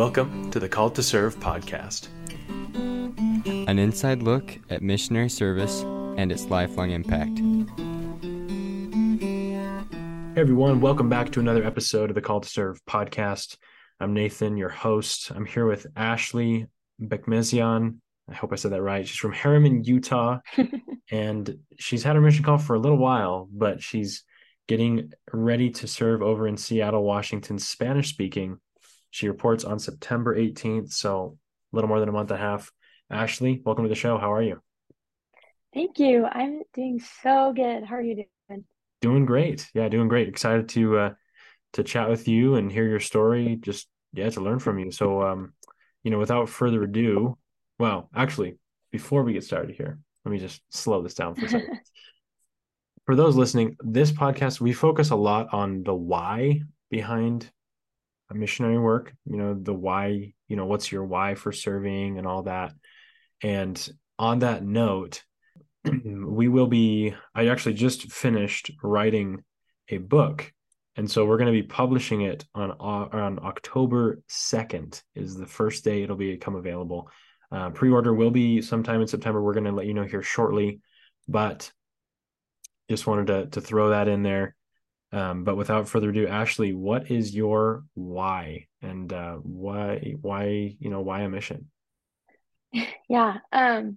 Welcome to the Called to Serve podcast. An inside look at missionary service and its lifelong impact. Hey everyone, welcome back to another episode of the Called to Serve podcast. I'm Nathan, your host. I'm here with Ashley Bekmezion. I hope I said that right. She's from Harriman, Utah, and she's had her mission call for a little while, but she's getting ready to serve over in Seattle, Washington, Spanish-speaking. She reports on September 18th, so a little more than a month and a half. Ashley, welcome to the show. How are you? Thank you. I'm doing so good. How are you doing? Doing great. Yeah, doing great. Excited to chat with you and hear your story. Just, to learn from you. So, without further ado, well, actually, before we get started here, let me just slow this down for a second. For those listening, this podcast, we focus a lot on the why behind a missionary work, the why, what's your why for serving and all that. And on that note, I actually just finished writing a book. And so we're going to be publishing it on October 2nd is the first day it'll become available. Pre-order will be sometime in September. We're going to let you know here shortly, but just wanted to throw that in there. But without further ado, Ashley, what is your why and why a mission? Yeah. I've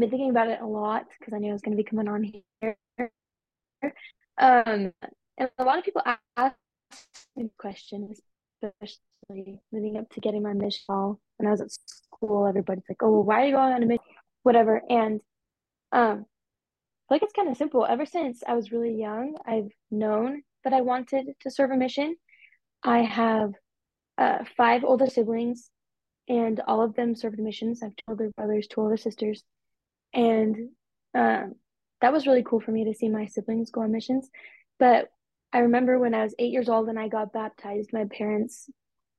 been thinking about it a lot because I knew I was going to be coming on here. And a lot of people ask me questions, especially leading up to getting my mission call. When I was at school, everybody's like, oh, why are you going on a mission? Whatever. And I think it's kind of simple. Ever since I was really young, I've known that I wanted to serve a mission. I have 5 older siblings, and all of them served missions. I have 2 older brothers, 2 older sisters. And that was really cool for me to see my siblings go on missions. But I remember when I was 8 years old and I got baptized, my parents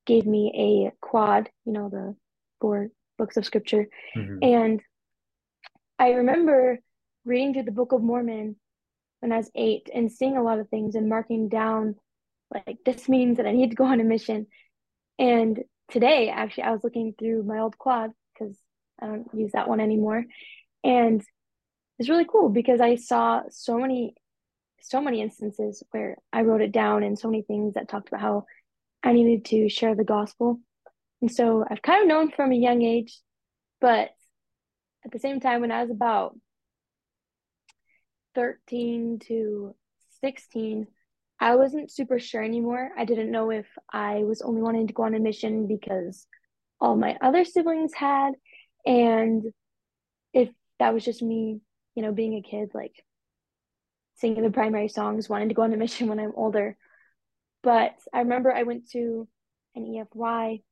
gave me a quad, the 4 books of scripture. Mm-hmm. And I remember reading through the Book of Mormon when I was 8 and seeing a lot of things and marking down, like, this means that I need to go on a mission. And today, actually, I was looking through my old quad because I don't use that one anymore. And it's really cool because I saw so many instances where I wrote it down and so many things that talked about how I needed to share the gospel. And so I've kind of known from a young age, but at the same time, when I was about 13 to 16, I wasn't super sure anymore. I didn't know if I was only wanting to go on a mission because all my other siblings had, and if that was just me, being a kid, like singing the primary songs, wanting to go on a mission when I'm older. But I remember I went to an EFY,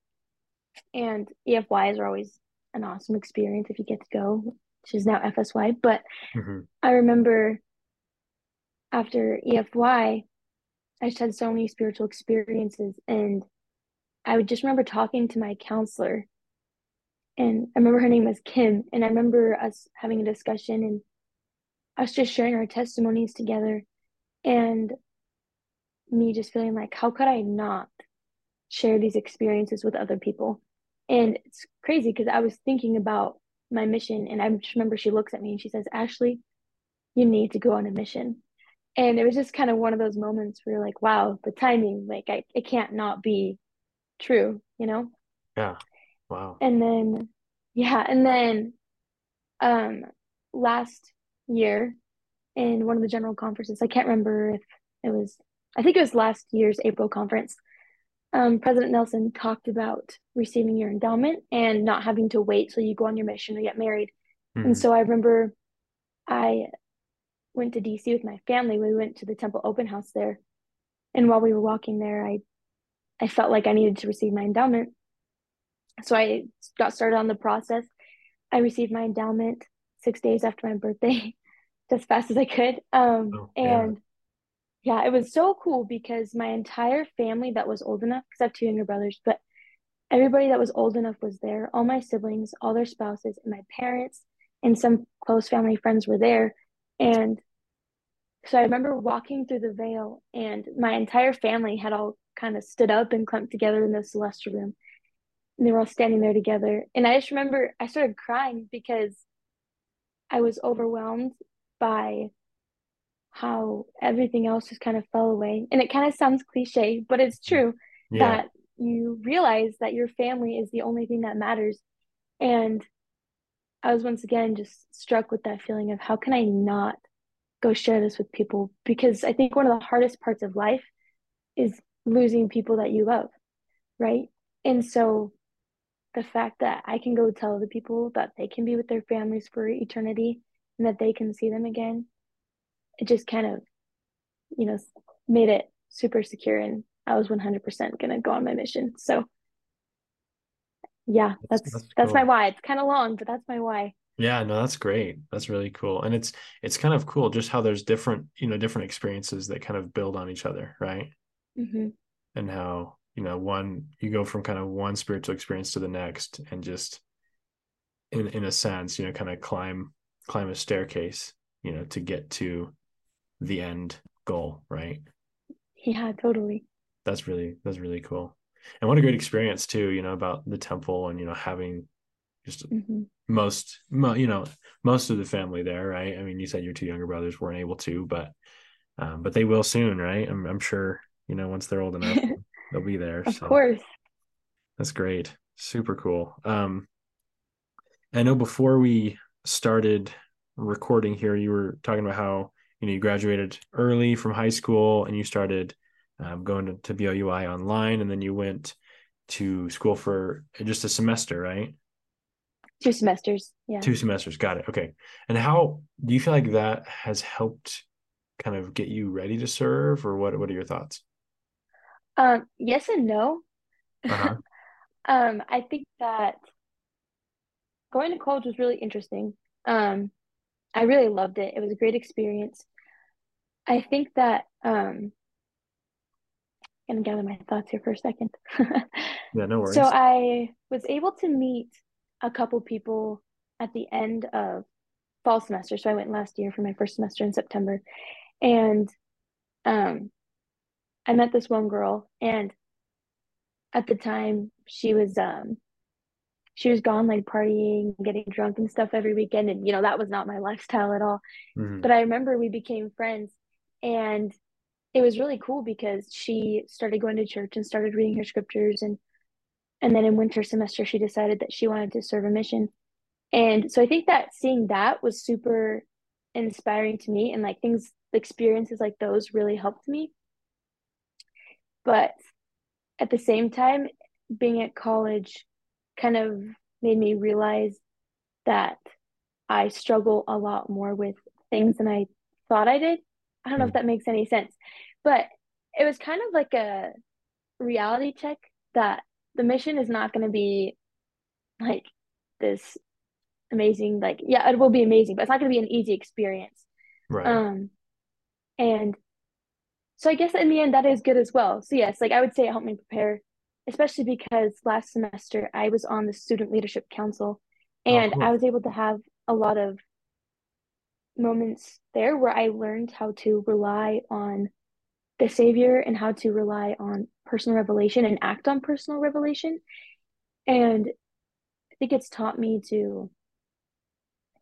and EFYs are always an awesome experience if you get to go. She's now FSY, but mm-hmm. I remember after EFY, I just had so many spiritual experiences, and I would just remember talking to my counselor, and I remember her name was Kim, and I remember us having a discussion and us just sharing our testimonies together, and me just feeling like, how could I not share these experiences with other people? And it's crazy because I was thinking about my mission, and I just remember she looks at me and she says, Ashley, you need to go on a mission. And it was just kind of one of those moments where you're like, wow, the timing, like it can't not be true, Yeah. Wow. And then last year in one of the general conferences, I can't remember if it was, I think it was last year's April conference, President Nelson talked about receiving your endowment and not having to wait till you go on your mission or get married. Mm-hmm. And so I remember I went to DC with my family. We went to the Temple open house there. And while we were walking there, I felt like I needed to receive my endowment. So I got started on the process. I received my endowment 6 days after my birthday, as fast as I could. Yeah, it was so cool because my entire family that was old enough, because I have 2 younger brothers, but everybody that was old enough was there. All my siblings, all their spouses, and my parents, and some close family friends were there. And so I remember walking through the veil, and my entire family had all kind of stood up and clumped together in the celestial room. And they were all standing there together. And I just remember I started crying because I was overwhelmed by how everything else just kind of fell away. And it kind of sounds cliche, but it's true that you realize that your family is the only thing that matters. And I was once again just struck with that feeling of how can I not go share this with people? Because I think one of the hardest parts of life is losing people that you love, right? And so the fact that I can go tell the people that they can be with their families for eternity and that they can see them again, it just kind of, you know, made it super secure. And I was 100% going to go on my mission. So yeah, that's cool. My why. It's kind of long, but that's my why. Yeah, no, that's great. That's really cool. And it's kind of cool just how there's different, you know, different experiences that kind of build on each other. Right. Mm-hmm. And how, you know, one, you go from kind of one spiritual experience to the next and just in a sense, you know, kind of climb a staircase, you know, to get to the end goal. Right. Yeah, totally. That's really cool. And what a great experience too, you know, about the temple and, you know, having just most of the family there. Right. I mean, you said your two younger brothers weren't able to, but they will soon. Right. I'm sure, you know, once they're old enough, they'll be there. Of course. That's great. Super cool. I know before we started recording here, you were talking about how, you know, you graduated early from high school and you started going to BYU online, and then you went to school for just a semester, right? 2 semesters. Yeah. 2 semesters. Got it. Okay. And how do you feel like that has helped kind of get you ready to serve, or what are your thoughts? Yes and no. Uh-huh. I think that going to college was really interesting. I really loved it. It was a great experience. I think that, I'm going to gather my thoughts here for a second. Yeah, no worries. So I was able to meet a couple people at the end of fall semester. So I went last year for my first semester in September, and I met this one girl, and at the time she was gone, like partying, getting drunk and stuff every weekend. And, you know, that was not my lifestyle at all. Mm-hmm. But I remember we became friends, and it was really cool because she started going to church and started reading her scriptures. And then in winter semester, she decided that she wanted to serve a mission. And so I think that seeing that was super inspiring to me, and like things, experiences like those really helped me. But at the same time, being at college kind of made me realize that I struggle a lot more with things than I thought I did. I don't know if that makes any sense, but it was kind of like a reality check that the mission is not going to be like this amazing, like, yeah, it will be amazing, but it's not going to be an easy experience. Right. And so I guess in the end that is good as well. So yes, like I would say it helped me prepare, especially because last semester I was on the Student Leadership Council, and I was able to have a lot of moments there where I learned how to rely on the Savior and how to rely on personal revelation and act on personal revelation. And I think it's taught me to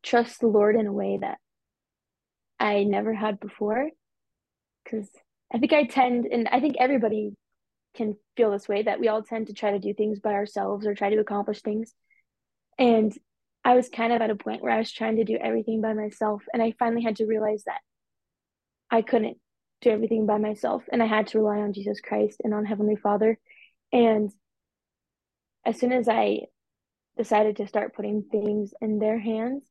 trust the Lord in a way that I never had before, because I think I tend, and I think everybody can feel this way, that we all tend to try to do things by ourselves or try to accomplish things. And I was kind of at a point where I was trying to do everything by myself, and I finally had to realize that I couldn't do everything by myself, and I had to rely on Jesus Christ and on Heavenly Father. And as soon as I decided to start putting things in their hands,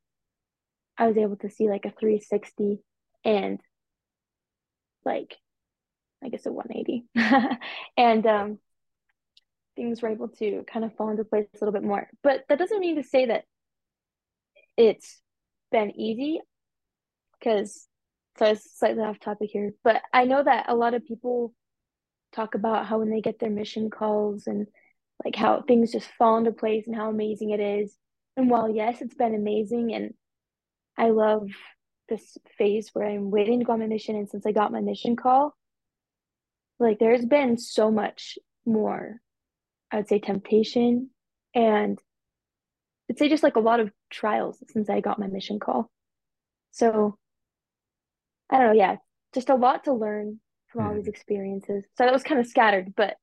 I was able to see like a 360 and like, I guess, a 180. And things were able to kind of fall into place a little bit more. But that doesn't mean to say that it's been easy, because, so it's slightly off topic here, but I know that a lot of people talk about how when they get their mission calls and like how things just fall into place and how amazing it is. And while yes, it's been amazing, and I love this phase where I'm waiting to go on my mission, and since I got my mission call, like there's been so much more, I would say, temptation And I'd say just like a lot of trials since I got my mission call. So I don't know, yeah, just a lot to learn from all these experiences. So that was kind of scattered, but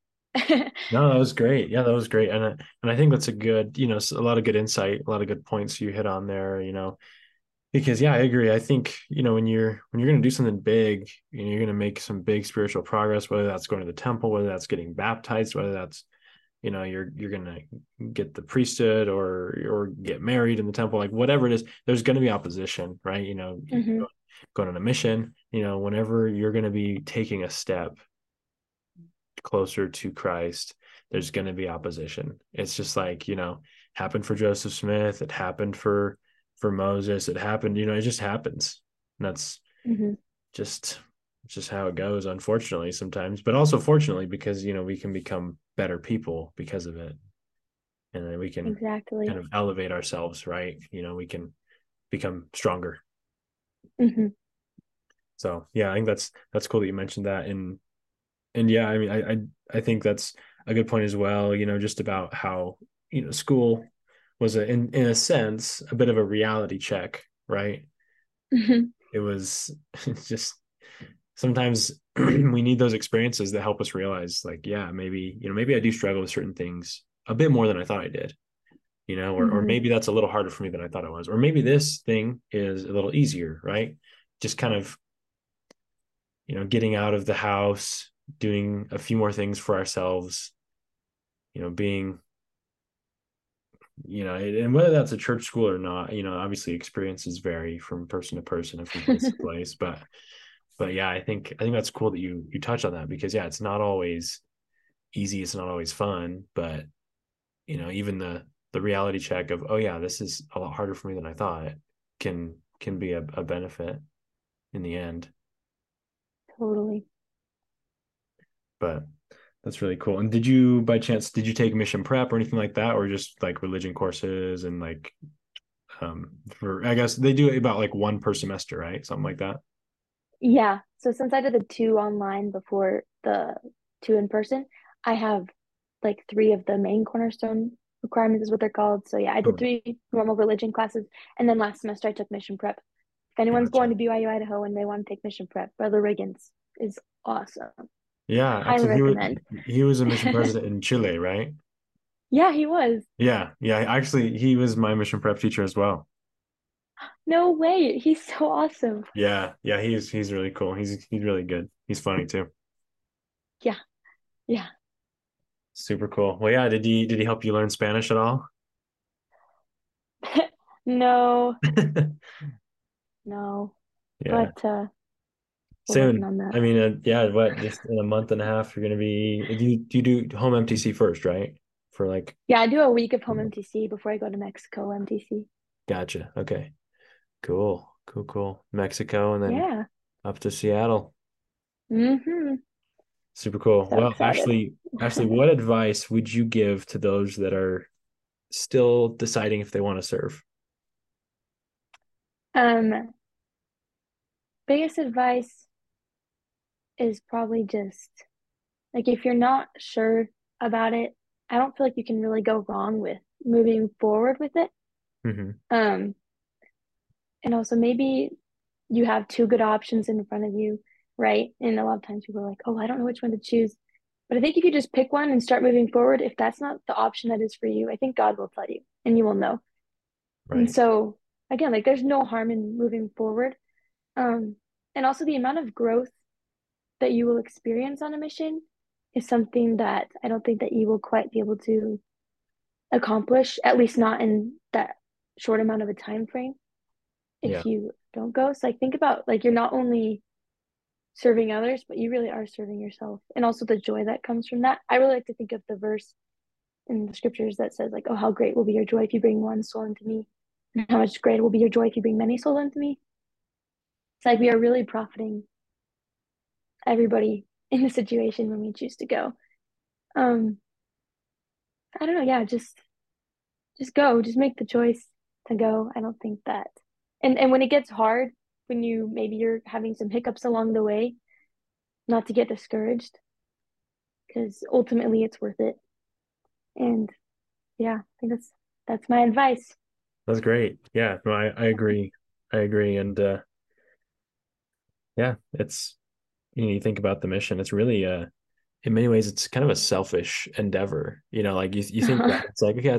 no, that was great. Yeah, that was great. And I think that's a good, a lot of good insight, a lot of good points you hit on there, because yeah, I agree. I think, when you're going to do something big and you're going to make some big spiritual progress, whether that's going to the temple, whether that's getting baptized, whether that's, you're going to get the priesthood or get married in the temple, like whatever it is, there's going to be opposition, right? Going on a mission, whenever you're going to be taking a step closer to Christ, there's going to be opposition. It's just like, happened for Joseph Smith. It happened for Moses. It happened, it just happens. And that's just how it goes, unfortunately, sometimes, but also fortunately, because, we can become better people because of it. And then we can kind of elevate ourselves, right? We can become stronger. So yeah, I think that's cool that you mentioned that. And yeah, I mean, I think that's a good point as well, just about how, school was in a sense, a bit of a reality check, right? It was just sometimes we need those experiences that help us realize like, yeah, maybe, maybe I do struggle with certain things a bit more than I thought I did, or maybe that's a little harder for me than I thought it was, or maybe this thing is a little easier, right? Just kind of, getting out of the house, doing a few more things for ourselves, being, and whether that's a church school or not, obviously experiences vary from person to person and from place to place, but yeah, I think that's cool that you touch on that because yeah, it's not always easy. It's not always fun, but even the reality check of, oh yeah, this is a lot harder for me than I thought can be a benefit in the end. Totally. But that's really cool. And did you take mission prep or anything like that, or just like religion courses and like, I guess they do about like one per semester, right? Something like that. Yeah. So since I did the 2 online before the 2 in person, I have like 3 of the main cornerstone requirements is what they're called. So yeah, I did 3 normal religion classes. And then last semester I took mission prep. If anyone's going to BYU-Idaho and they want to take mission prep, Brother Riggins is awesome. Yeah, actually, he was a mission president in Chile, right? Yeah, he was. Yeah. Actually, he was my mission prep teacher as well. No way! He's so awesome. Yeah, he's really cool. He's really good. He's funny too. Yeah. Super cool. Well, yeah. Did he help you learn Spanish at all? No. Yeah. But. Soon. I mean, just in a month and a half, you're going to be, do you do home MTC first, right? For like. Yeah, I do a week of home MTC before I go to Mexico MTC. Gotcha. Okay. Cool. Mexico and then up to Seattle. Super cool. So well, excited. Ashley, what advice would you give to those that are still deciding if they want to serve? Biggest advice is probably just like, if you're not sure about it, I don't feel like you can really go wrong with moving forward with it. And also maybe you have 2 good options in front of you, right? And a lot of times people are like, oh, I don't know which one to choose. But I think if you just pick one and start moving forward, if that's not the option that is for you, I think God will tell you and you will know. Right. And so again, like there's no harm in moving forward. And also the amount of growth that you will experience on a mission is something that I don't think that you will quite be able to accomplish, at least not in that short amount of a time frame if you don't go. So like think about like you're not only serving others, but you really are serving yourself, and also the joy that comes from that. I really like to think of the verse in the scriptures that says like, oh, how great will be your joy if you bring 1 soul unto me, and how much greater will be your joy if you bring many souls unto me. It's like we are really profiting everybody in the situation when we choose to go. I don't know. Yeah, just go. Just make the choice to go. I don't think that. And when it gets hard, when you're having some hiccups along the way, not to get discouraged, because ultimately it's worth it. And yeah, I think that's my advice. That's great. Yeah, no, I agree. I agree. And yeah, it's, you know, you think about the mission, it's really in many ways, it's kind of a selfish endeavor, you know, like you think that it's like, yeah,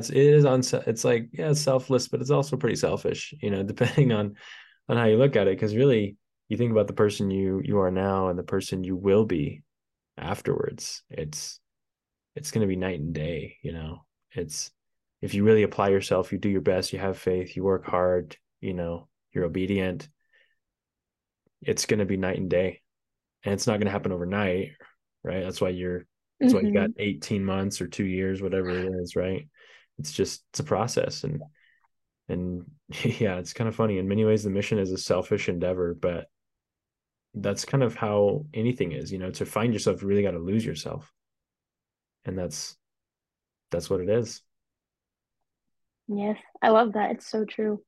it's selfless, but it's also pretty selfish, you know, depending on how you look at it. Cause really you think about the person you are now and the person you will be afterwards. It's going to be night and day, you know. It's, if you really apply yourself, you do your best, you have faith, you work hard, you know, you're obedient, it's going to be night and day, and it's not going to happen overnight. Right. That's why you got 18 months or 2 years, whatever it is. Right. It's a process. And yeah, it's kind of funny. In many ways, the mission is a selfish endeavor, but that's kind of how anything is, you know. To find yourself, you really got to lose yourself. And that's what it is. Yes. I love that. It's so true.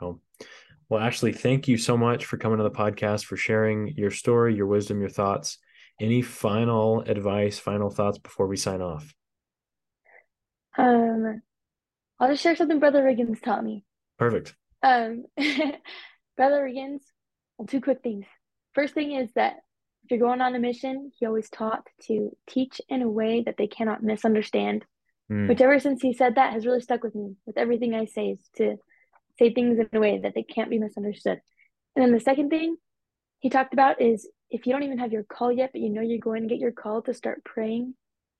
So, well, Ashley, thank you so much for coming to the podcast, for sharing your story, your wisdom, your thoughts. Any final advice, final thoughts before we sign off? I'll just share something Brother Riggins taught me. Perfect. Brother Riggins, well, two quick things. First thing is that if you're going on a mission, he always taught to teach in a way that they cannot misunderstand, which ever since he said that has really stuck with me with everything I say, is to say things in a way that they can't be misunderstood. And then the second thing he talked about is, if you don't even have your call yet, but you know you're going to get your call, to start praying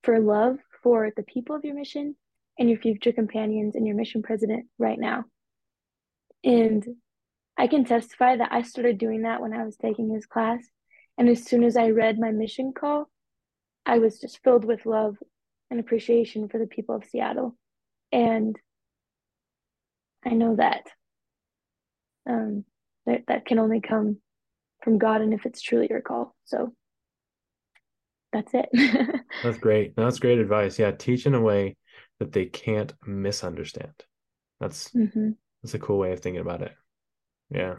for love for the people of your mission and your future companions and your mission president right now. And I can testify that I started doing that when I was taking his class. And as soon as I read my mission call, I was just filled with love and appreciation for the people of Seattle. And I know that that can only come from God, and if it's truly your call. So that's it. That's great. That's great advice. Yeah, teach in a way that they can't misunderstand. That's a cool way of thinking about it. Yeah.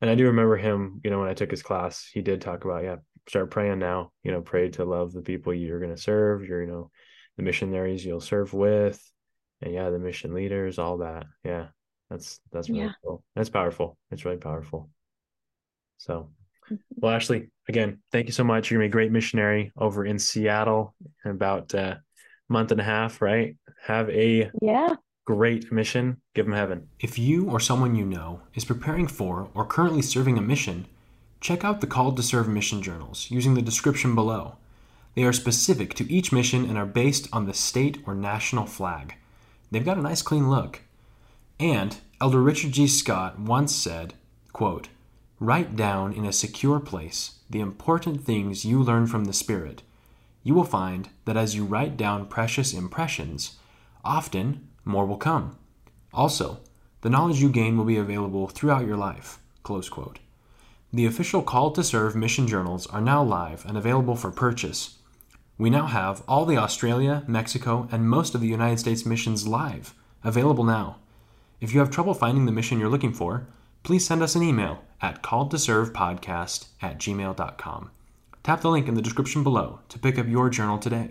And I do remember him, you know, when I took his class, he did talk about, yeah, start praying now, you know, pray to love the people you're going to serve, you know, the missionaries you'll serve with, and yeah, the mission leaders, all that. Yeah. That's really cool. That's powerful. It's really powerful. So, well, Ashley, again, thank you so much. You're going to be a great missionary over in Seattle in about a month and a half, right? Have a great mission. Give them heaven. If you or someone you know is preparing for or currently serving a mission, check out the Called to Serve mission journals using the description below. They are specific to each mission and are based on the state or national flag. They've got a nice clean look. And Elder Richard G. Scott once said, quote, "Write down in a secure place the important things you learn from the Spirit. You will find that as you write down precious impressions, often more will come. Also, the knowledge you gain will be available throughout your life." Close quote. The official Call to Serve mission journals are now live and available for purchase. We now have all the Australia, Mexico, and most of the United States missions live, available now. If you have trouble finding the mission you're looking for, please send us an email at calledtoservepodcast@gmail.com. Tap the link in the description below to pick up your journal today.